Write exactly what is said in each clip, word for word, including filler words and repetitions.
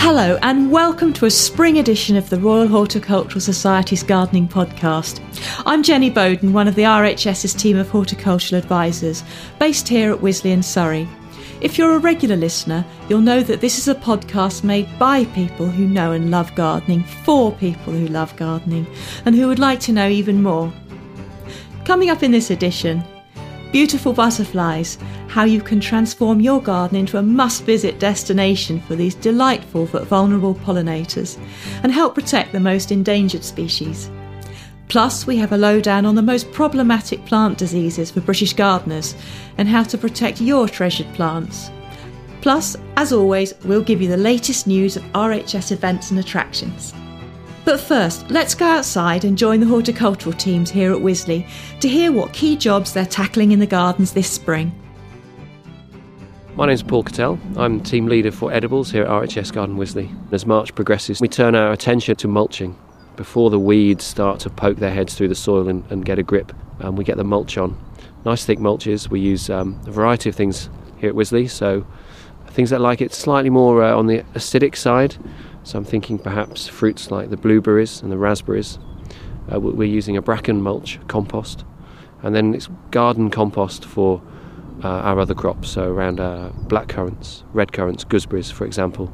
Hello and welcome to a spring edition of the Royal Horticultural Society's Gardening Podcast. I'm Jenny Bowden, one of the R H S's team of horticultural advisors, based here at Wisley in Surrey. If you're a regular listener, you'll know that this is a podcast made by people who know and love gardening, for people who love gardening, and who would like to know even more. Coming up in this edition, beautiful butterflies, how you can transform your garden into a must-visit destination for these delightful but vulnerable pollinators and help protect the most endangered species. Plus, we have a lowdown on the most problematic plant diseases for British gardeners and how to protect your treasured plants. Plus, as always, we'll give you the latest news of R H S events and attractions. But first, let's go outside and join the horticultural teams here at Wisley to hear what key jobs they're tackling in the gardens this spring. My name's Paul Cattell. I'm team leader for edibles here at R H S Garden Wisley. As March progresses, we turn our attention to mulching. Before the weeds start to poke their heads through the soil and, and get a grip, um, we get the mulch on. Nice thick mulches. We use um, a variety of things here at Wisley, so things that like it slightly more uh, on the acidic side. So I'm thinking perhaps fruits like the blueberries and the raspberries. Uh, we're using a bracken mulch compost, and then it's garden compost for uh, our other crops. So around uh, blackcurrants, redcurrants, gooseberries, for example,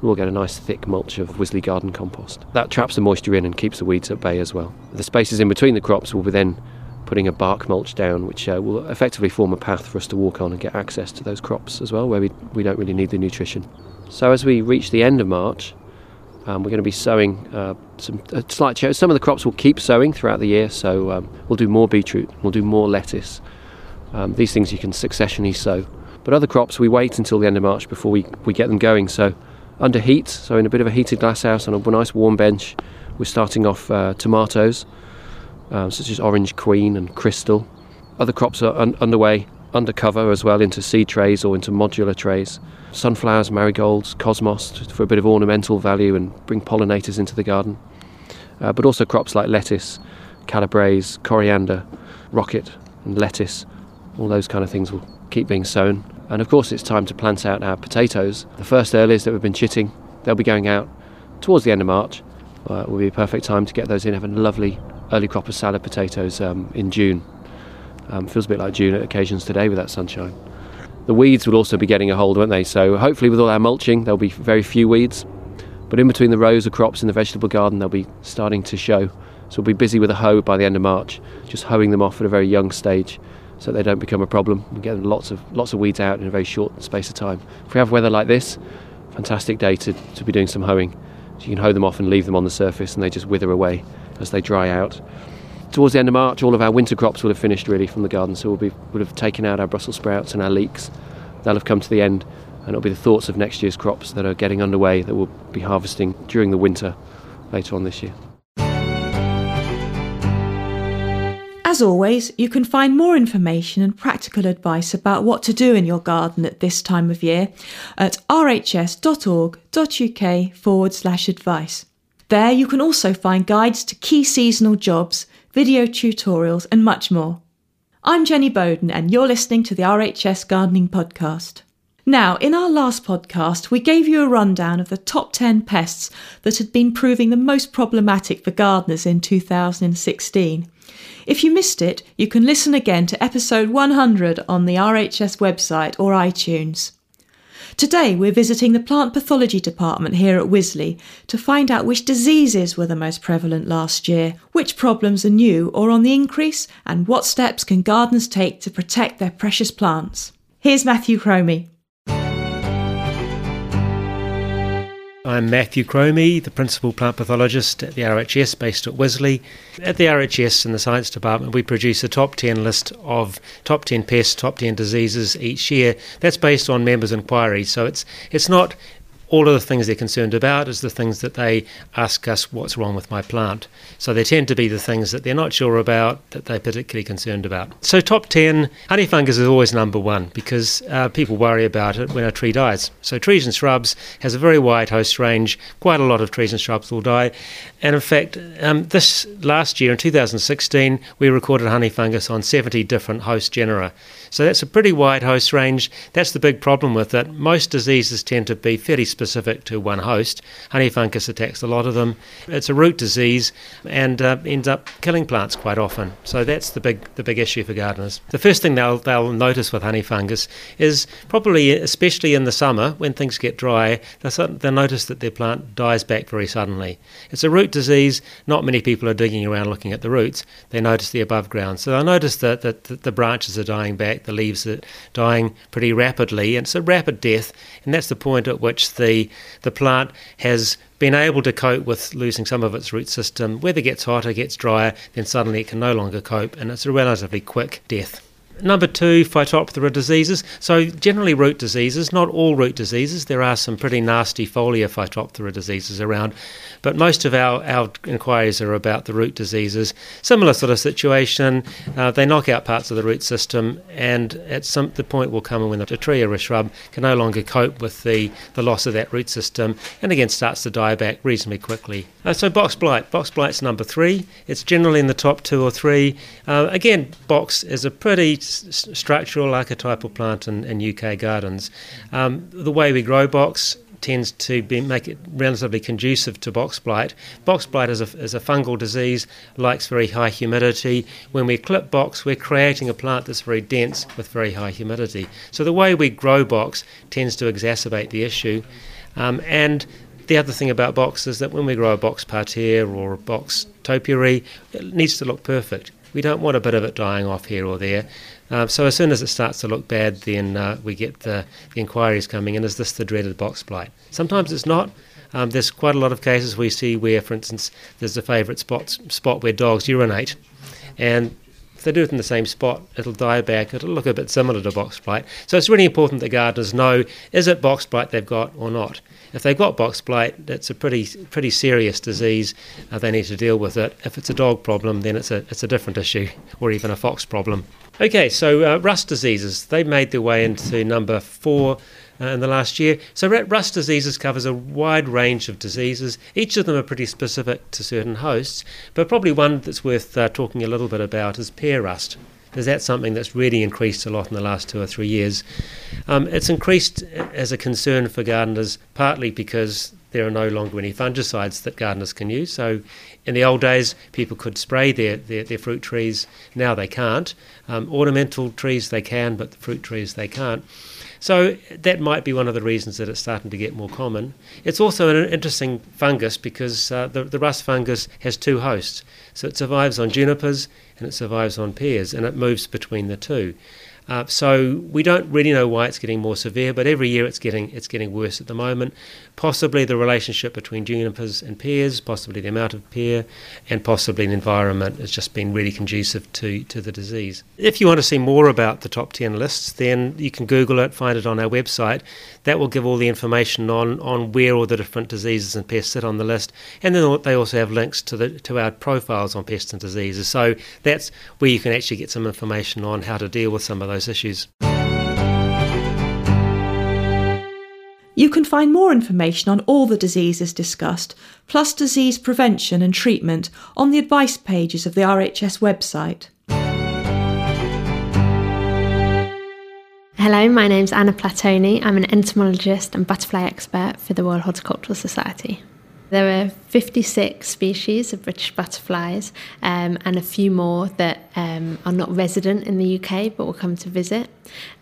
we'll get a nice thick mulch of Wisley garden compost. That traps the moisture in and keeps the weeds at bay as well. The spaces in between the crops will be then putting a bark mulch down, which uh, will effectively form a path for us to walk on and get access to those crops as well, where we, we don't really need the nutrition. So as we reach the end of March, Um, we're going to be sowing uh, some uh, slight change. Some of the crops we'll keep sowing throughout the year, so um, we'll do more beetroot, we'll do more lettuce. Um, these things you can successionally sow. But other crops, we wait until the end of March before we, we get them going. So under heat, so in a bit of a heated glasshouse on a nice warm bench, we're starting off uh, tomatoes, um, such as Orange Queen and Crystal. Other crops are un- underway, under cover as well, into seed trays or into modular trays. Sunflowers, marigolds, cosmos for a bit of ornamental value and bring pollinators into the garden. Uh, but also crops like lettuce, calabrese, coriander, rocket and lettuce. All those kind of things will keep being sown. And of course it's time to plant out our potatoes. The first earliest that we've been chitting, they'll be going out towards the end of March. Uh, it will be a perfect time to get those in, have a lovely early crop of salad potatoes um, in June. Um, feels a bit like June at occasions today with that sunshine. The weeds will also be getting a hold, won't they? So hopefully with all our mulching, there'll be very few weeds. But in between the rows of crops in the vegetable garden, they'll be starting to show. So we'll be busy with a hoe by the end of March, just hoeing them off at a very young stage so they don't become a problem. We get lots of lots of weeds out in a very short space of time. If we have weather like this, fantastic day to, to be doing some hoeing. So you can hoe them off and leave them on the surface and they just wither away as they dry out. Towards the end of March, all of our winter crops will have finished really from the garden, so we'll be we'll have taken out our Brussels sprouts and our leeks. They'll have come to the end, and it'll be the thoughts of next year's crops that are getting underway that we'll be harvesting during the winter later on this year. As always, you can find more information and practical advice about what to do in your garden at this time of year at rhs.org.uk forward slash advice. There you can also find guides to key seasonal jobs, video tutorials and much more. I'm Jenny Bowden and you're listening to the R H S Gardening Podcast. Now, in our last podcast, we gave you a rundown of the top ten pests that had been proving the most problematic for gardeners in two thousand sixteen. If you missed it, you can listen again to episode one hundred on the R H S website or iTunes. Today, we're visiting the plant pathology department here at Wisley to find out which diseases were the most prevalent last year, which problems are new or on the increase, and what steps can gardeners take to protect their precious plants. Here's Matthew Cromie. I'm Matthew Cromie, the Principal Plant Pathologist at the R H S based at Wisley. At the R H S in the Science Department we produce a top ten list of top ten pests, top ten diseases each year. That's based on members' inquiries, so it's it's not all of the things they're concerned about, it's the things that they ask us, what's wrong with my plant? So they tend to be the things that they're not sure about, that they're particularly concerned about. So top ten, honeyfungus is always number one because uh, people worry about it when a tree dies. So trees and shrubs has a very wide host range, quite a lot of trees and shrubs will die. And in fact, um, this last year in two thousand sixteen, we recorded honeyfungus on seventy different host genera. So that's a pretty wide host range. That's the big problem with it. Most diseases tend to be fairly specific to one host. Honeyfungus attacks a lot of them. It's a root disease and uh, ends up killing plants quite often. So that's the big the big issue for gardeners. The first thing they'll they'll notice with honeyfungus is probably, especially in the summer when things get dry, they'll, they'll notice that their plant dies back very suddenly. It's a root disease. Not many people are digging around looking at the roots. They notice the above ground. So they'll notice that, that, that the branches are dying back. The leaves are dying pretty rapidly, and it's a rapid death, and that's the point at which the the plant has been able to cope with losing some of its root system. Weather gets hotter, gets drier, then suddenly it can no longer cope, and it's a relatively quick death. Number two, phytophthora diseases. So generally root diseases, not all root diseases. There are some pretty nasty foliar phytophthora diseases around, but most of our, our inquiries are about the root diseases. Similar sort of situation, uh, they knock out parts of the root system, and at some the point will come when the tree or a shrub can no longer cope with the, the loss of that root system, and again starts to die back reasonably quickly. Uh, so box blight. Box blight's number three. It's generally in the top two or three. Uh, again, box is a pretty structural archetypal plant in, in U K gardens. Um, the way we grow box tends to be, make it relatively conducive to box blight. Box blight is a, is a fungal disease, likes very high humidity. When we clip box, we're creating a plant that's very dense with very high humidity. So the way we grow box tends to exacerbate the issue. Um, and the other thing about box is that when we grow a box parterre or a box topiary, it needs to look perfect. We don't want a bit of it dying off here or there. Uh, so as soon as it starts to look bad, then uh, we get the, the inquiries coming in, is this the dreaded box blight? Sometimes it's not. Um, there's quite a lot of cases we see where, for instance, there's a favourite spot, spot where dogs urinate, and if they do it in the same spot, it'll die back, it'll look a bit similar to box blight. So it's really important that gardeners know, is it box blight they've got or not? If they've got box blight, it's a pretty pretty serious disease. Uh, they need to deal with it. If it's a dog problem, then it's a it's a different issue, or even a fox problem. Okay, so uh, rust diseases. They made their way into number four uh, in the last year. So rust diseases covers a wide range of diseases. Each of them are pretty specific to certain hosts, but probably one that's worth uh, talking a little bit about is pear rust. Is that something that's really increased a lot in the last two or three years? Um, it's increased as a concern for gardeners, partly because there are no longer any fungicides that gardeners can use. So in the old days, people could spray their, their, their fruit trees. Now they can't. Um, ornamental trees they can, but the fruit trees they can't. So that might be one of the reasons that it's starting to get more common. It's also an interesting fungus because uh, the, the rust fungus has two hosts. So it survives on junipers and it survives on pears, and it moves between the two. Uh, so we don't really know why it's getting more severe, but every year it's getting it's getting worse at the moment. Possibly the relationship between junipers and pears, possibly the amount of pear, and possibly the environment has just been really conducive to, to the disease. If you want to see more about the top ten lists, then you can Google it, find it on our website. That will give all the information on, on where all the different diseases and pests sit on the list, and then they also have links to the to our profiles on pests and diseases. So that's where you can actually get some information on how to deal with some of those issues. You can find more information on all the diseases discussed, plus disease prevention and treatment, on the advice pages of the R H S website. Hello, my name's Anna Platoni. I'm an entomologist and butterfly expert for the Royal Horticultural Society. There are fifty-six species of British butterflies um, and a few more that um, are not resident in the U K but will come to visit,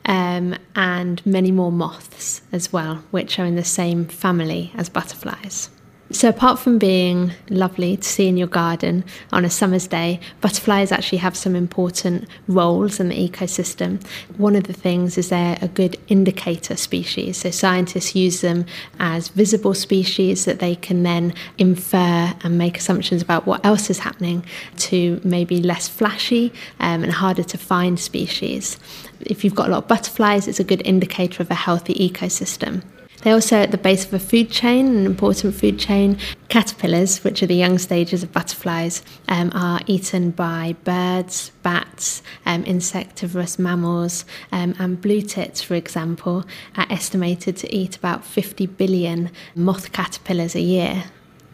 um, and many more moths as well, which are in the same family as butterflies. So apart from being lovely to see in your garden on a summer's day, butterflies actually have some important roles in the ecosystem. One of the things is they're a good indicator species. So scientists use them as visible species that they can then infer and make assumptions about what else is happening to maybe less flashy um, and harder to find species. If you've got a lot of butterflies, it's a good indicator of a healthy ecosystem. They're also at the base of a food chain, an important food chain. Caterpillars, which are the young stages of butterflies, um, are eaten by birds, bats, um, insectivorous mammals, um, and blue tits, for example, are estimated to eat about fifty billion moth caterpillars a year.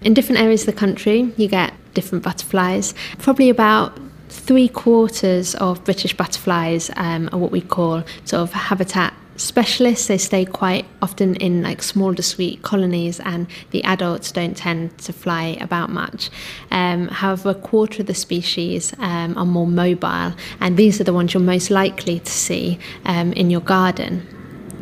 In different areas of the country, you get different butterflies. Probably about three quarters of British butterflies um, are what we call sort of habitat specialists. They stay quite often in like small discrete colonies, and the adults don't tend to fly about much. Um, however, a quarter of the species um, are more mobile, and these are the ones you're most likely to see um, in your garden.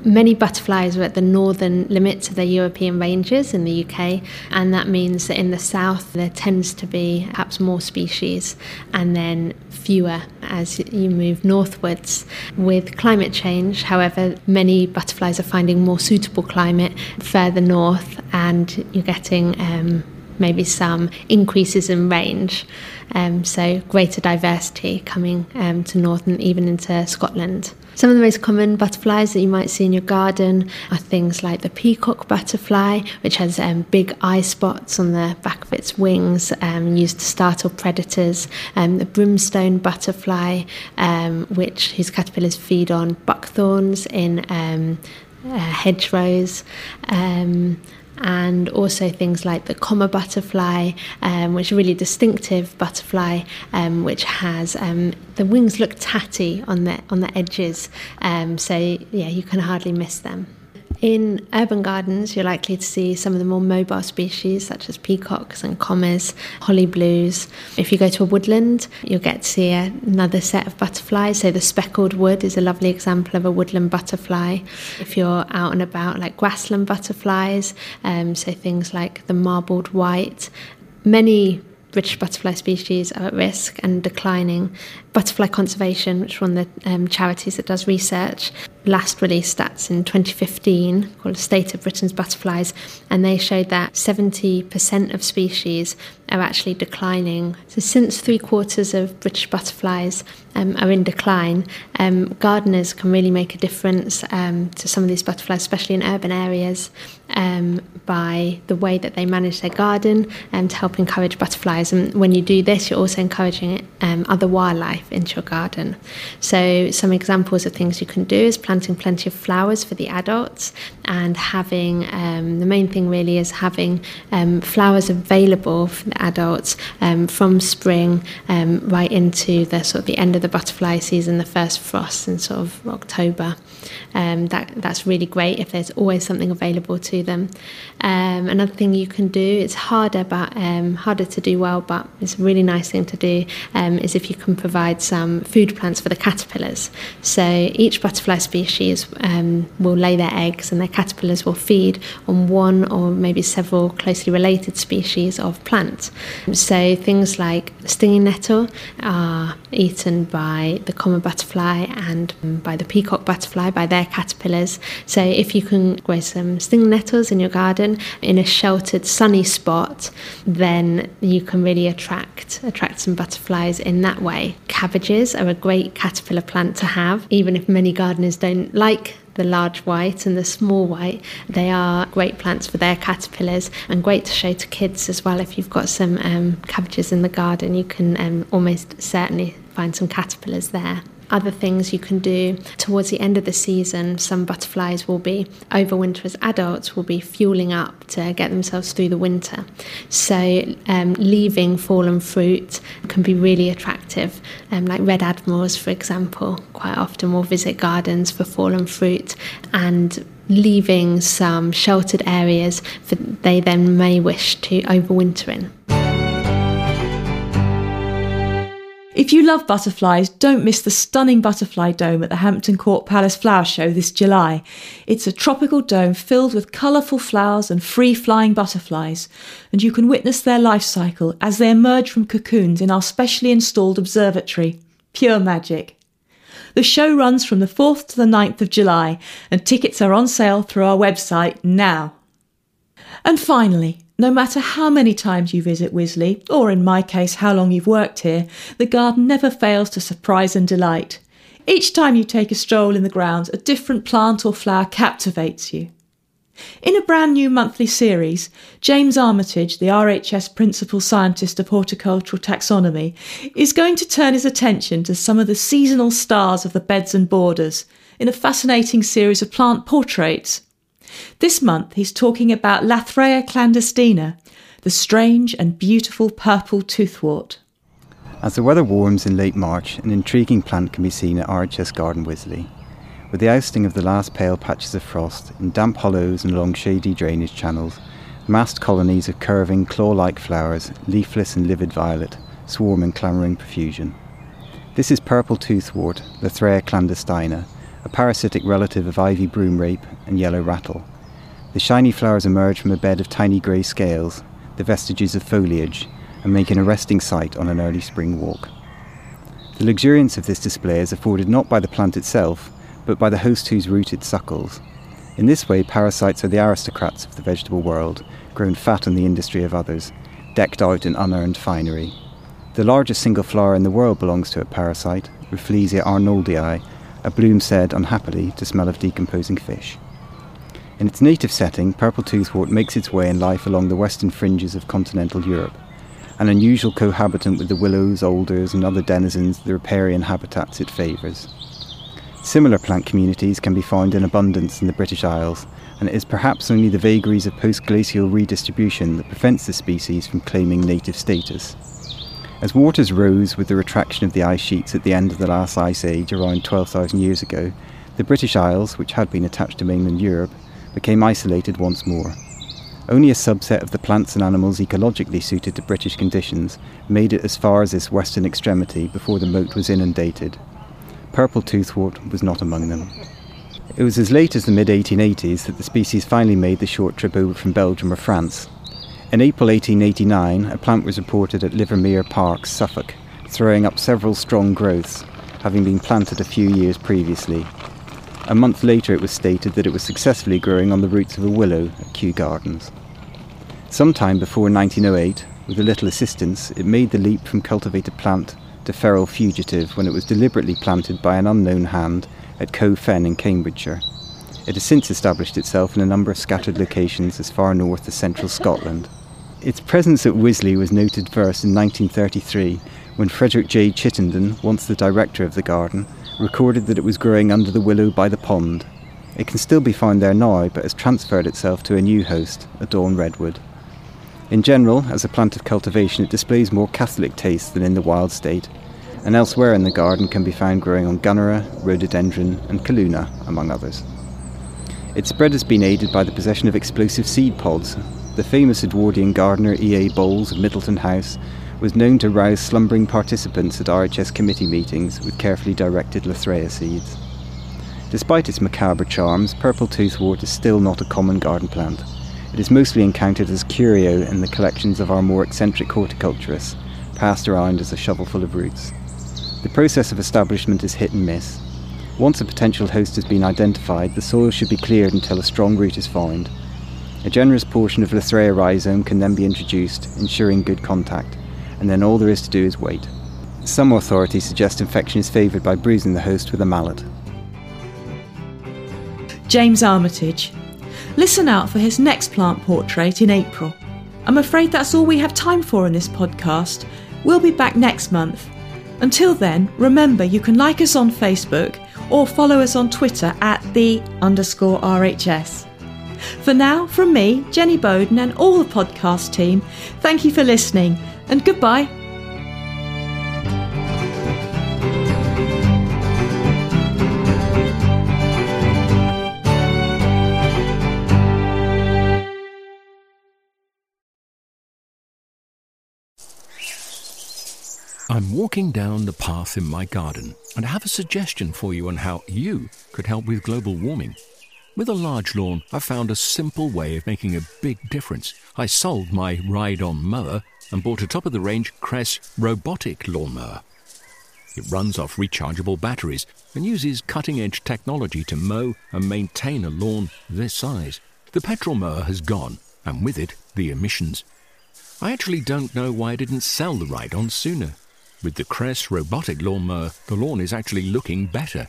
Many butterflies are at the northern limits of their European ranges in the U K, and that means that in the south there tends to be perhaps more species and then fewer as you move northwards. With climate change, however, many butterflies are finding more suitable climate further north, and you're getting um, maybe some increases in range, um, so greater diversity coming um, to north and even into Scotland. Some of the most common butterflies that you might see in your garden are things like the peacock butterfly, which has um, big eye spots on the back of its wings, um, used to startle predators, um, the brimstone butterfly, um, which whose caterpillars feed on buckthorns in um, uh, hedgerows, um, and also things like the comma butterfly, um, which is a really distinctive butterfly, um, which has um, the wings look tatty on the on the edges, um, so yeah, you can hardly miss them. In urban gardens, you're likely to see some of the more mobile species, such as peacocks and commas, holly blues. If you go to a woodland, you'll get to see another set of butterflies. So the speckled wood is a lovely example of a woodland butterfly. If you're out and about, like grassland butterflies, um, so things like the marbled white. Many British butterfly species are at risk and declining. Butterfly Conservation, which is one of the um, charities that does research, last released stats in twenty fifteen called State of Britain's Butterflies, and they showed that seventy percent of species are actually declining. So since three quarters of British butterflies um, are in decline, um, gardeners can really make a difference um, to some of these butterflies, especially in urban areas, um, by the way that they manage their garden and to help encourage butterflies. And when you do this, you're also encouraging um, other wildlife into your garden. So some examples of things you can do is planting plenty of flowers for the adults, and having um, the main thing really is having um, flowers available for the adults um, from spring um, right into the sort of the end of the butterfly season, the first frost in sort of October. Um, that that's really great if there's always something available to them. Um, another thing you can do, it's harder but um, harder to do well, but it's a really nice thing to do, um, is if you can provide some food plants for the caterpillars. So each butterfly species um, will lay their eggs, and their caterpillars will feed on one or maybe several closely related species of plant. So things like stinging nettle are eaten by the comma butterfly and by the peacock butterfly, by their caterpillars. So if you can grow some stinging nettles in your garden in a sheltered sunny spot, then you can really attract attract some butterflies in that way. Cabbages are a great caterpillar plant to have. Even if many gardeners don't like the large white and the small white, they are great plants for their caterpillars, and great to show to kids as well. If you've got some um, cabbages in the garden, you can um, almost certainly find some caterpillars there. other things you can do. Towards the end of the season, some butterflies will be, overwinter as adults, will be fueling up to get themselves through the winter. So um, leaving fallen fruit can be really attractive, um, like red admirals, for example. Quite often we'll visit gardens for fallen fruit, and leaving some sheltered areas for they then may wish to overwinter in. If you love butterflies, don't miss the stunning butterfly dome at the Hampton Court Palace Flower Show this July. It's a tropical dome filled with colourful flowers and free-flying butterflies, and you can witness their life cycle as they emerge from cocoons in our specially installed observatory. Pure magic. The show runs from the fourth to the ninth of July, and tickets are on sale through our website now. And finally, no matter how many times you visit Wisley, or in my case how long you've worked here, the garden never fails to surprise and delight. Each time you take a stroll in the grounds, a different plant or flower captivates you. In a brand new monthly series, James Armitage, the R H S Principal Scientist of Horticultural Taxonomy, is going to turn his attention to some of the seasonal stars of the beds and borders in a fascinating series of plant portraits. This month he's talking about Lathraea clandestina, the strange and beautiful purple toothwort. As the weather warms in late March, an intriguing plant can be seen at R H S Garden Wisley. With the ousting of the last pale patches of frost, in damp hollows and along shady drainage channels, massed colonies of curving, claw-like flowers, leafless and livid violet, swarm in clamouring profusion. This is purple toothwort, Lathraea clandestina, a parasitic relative of ivy broom rape and yellow rattle. The shiny flowers emerge from a bed of tiny grey scales, the vestiges of foliage, and make an arresting sight on an early spring walk. The luxuriance of this display is afforded not by the plant itself, but by the host whose root it suckles. In this way, parasites are the aristocrats of the vegetable world, grown fat on the industry of others, decked out in unearned finery. The largest single flower in the world belongs to a parasite, Rafflesia arnoldii, a bloom said, unhappily, to smell of decomposing fish. In its native setting, purple toothwort makes its way in life along the western fringes of continental Europe, an unusual cohabitant with the willows, alders and other denizens of the riparian habitats it favours. Similar plant communities can be found in abundance in the British Isles, and it is perhaps only the vagaries of post-glacial redistribution that prevents the species from claiming native status. As waters rose with the retraction of the ice sheets at the end of the last ice age around twelve thousand years ago, the British Isles, which had been attached to mainland Europe, became isolated once more. Only a subset of the plants and animals ecologically suited to British conditions made it as far as this western extremity before the moat was inundated. Purple toothwort was not among them. It was as late as the mid eighteen eighties that the species finally made the short trip over from Belgium or France. In April eighteen eighty-nine, a plant was reported at Livermere Park, Suffolk, throwing up several strong growths, having been planted a few years previously. A month later it was stated that it was successfully growing on the roots of a willow at Kew Gardens. Sometime before nineteen oh eight, with a little assistance, it made the leap from cultivated plant to feral fugitive when it was deliberately planted by an unknown hand at Coe Fen in Cambridgeshire. It has since established itself in a number of scattered locations as far north as central Scotland. Its presence at Wisley was noted first in nineteen thirty-three, when Frederick J. Chittenden, once the director of the garden, recorded that it was growing under the willow by the pond. It can still be found there now, but has transferred itself to a new host, a dawn redwood. In general, as a plant of cultivation, it displays more catholic taste than in the wild state, and elsewhere in the garden can be found growing on Gunnera, rhododendron and Kaluna, among others. Its spread has been aided by the possession of explosive seed pods. The famous Edwardian gardener E A Bowles of Middleton House was known to rouse slumbering participants at R H S committee meetings with carefully directed Lathraea seeds. Despite its macabre charms, purple toothwort is still not a common garden plant. It is mostly encountered as curio in the collections of our more eccentric horticulturists, passed around as a shovelful of roots. The process of establishment is hit and miss. Once a potential host has been identified, the soil should be cleared until a strong root is found. A generous portion of Lathraea rhizome can then be introduced, ensuring good contact, and then all there is to do is wait. Some authorities suggest infection is favoured by bruising the host with a mallet. James Armitage. Listen out for his next plant portrait in April. I'm afraid that's all we have time for in this podcast. We'll be back next month. Until then, remember you can like us on Facebook or follow us on Twitter at the underscore RHS. For now, from me, Jenny Bowden, and all the podcast team, thank you for listening and goodbye. I'm walking down the path in my garden and I have a suggestion for you on how you could help with global warming. With a large lawn, I found a simple way of making a big difference. I sold my ride-on mower and bought a top-of-the-range Kress robotic lawnmower. It runs off rechargeable batteries and uses cutting-edge technology to mow and maintain a lawn this size. The petrol mower has gone, and with it, the emissions. I actually don't know why I didn't sell the ride-on sooner. With the Kress robotic lawnmower, the lawn is actually looking better.